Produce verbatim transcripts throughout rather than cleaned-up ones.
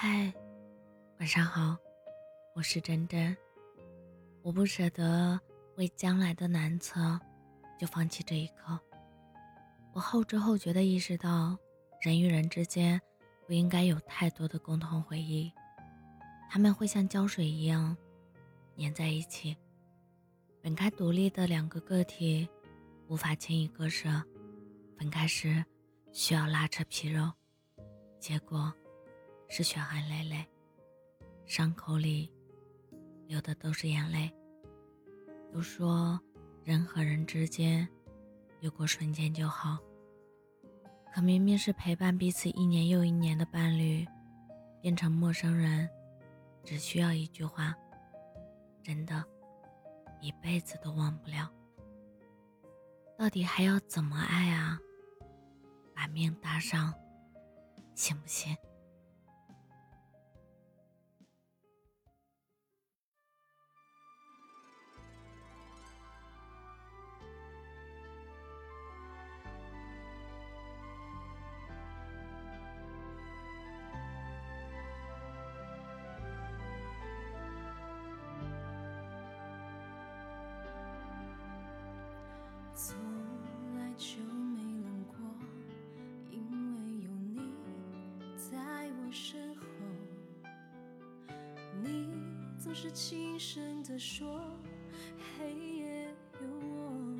嗨，晚上好，我是珍珍。我不舍得为将来的难测就放弃这一刻。我后知后觉地意识到，人与人之间不应该有太多的共同回忆，他们会像胶水一样粘在一起。本该独立的两个个体无法轻易割舍，分开时需要拉扯皮肉，结果是血汗累累，伤口里流的都是眼泪。都说人和人之间有过瞬间就好，可明明是陪伴彼此一年又一年的伴侣，变成陌生人只需要一句话，真的一辈子都忘不了。到底还要怎么爱啊？把命搭上，信不信？从来就没冷过，因为有你在我身后。你总是轻声地说，黑夜有我。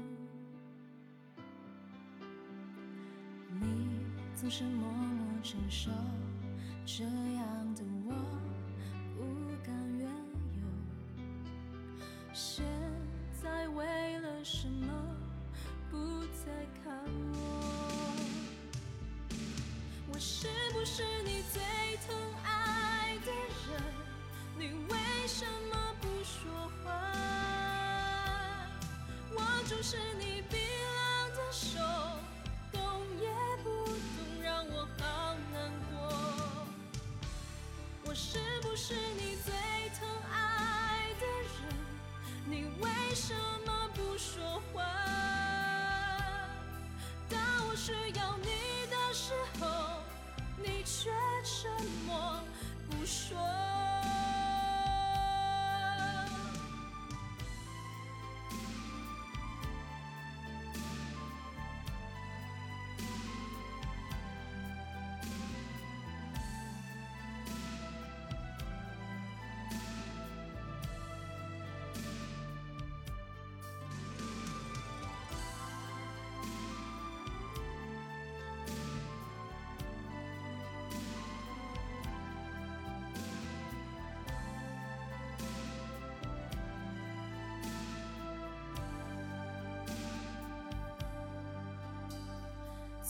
你总是默默承受，这样的我不敢怨尤。现在为了什么不再看我，我是不是你最疼爱的人？你为什么不说话？我就是你冰冷的手，懂也不懂，让我好难过。我是不是你最疼爱的人？你为什么不说话？需要你的时候，你却沉默不说。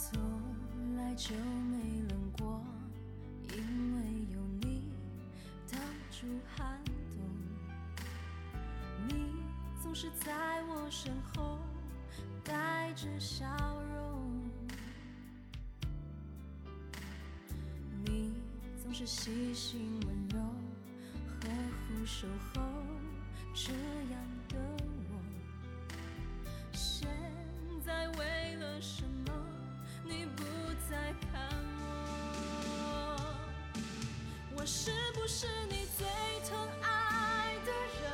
从来就没冷过，因为有你挡住寒冬。你总是在我身后带着笑容，你总是细心温柔呵护守候这样的我。现在为了什么你不再看我？我是不是你最疼爱的人？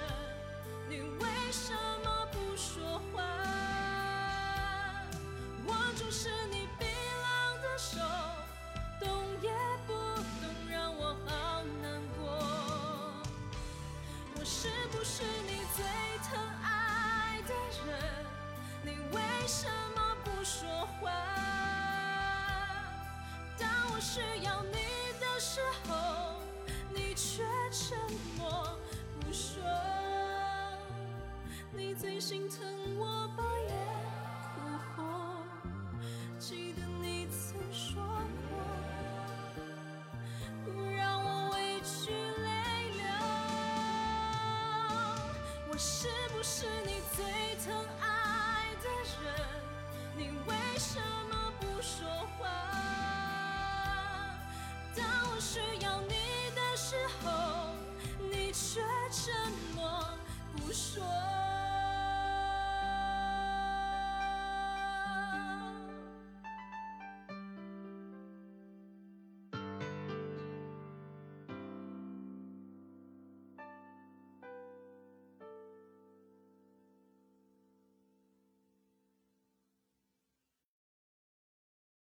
你为什么不说话？我就是你冰冷的手，懂也不懂，让我好难过。我是不是你最疼爱的人？你为什么不说话？需要你的时候，你却沉默不说。你最心疼我把眼哭红，记得你曾说过，不让我委屈泪流。我是不是你最疼爱的人？你为什么不说话？需要你的时候，你却沉默不说。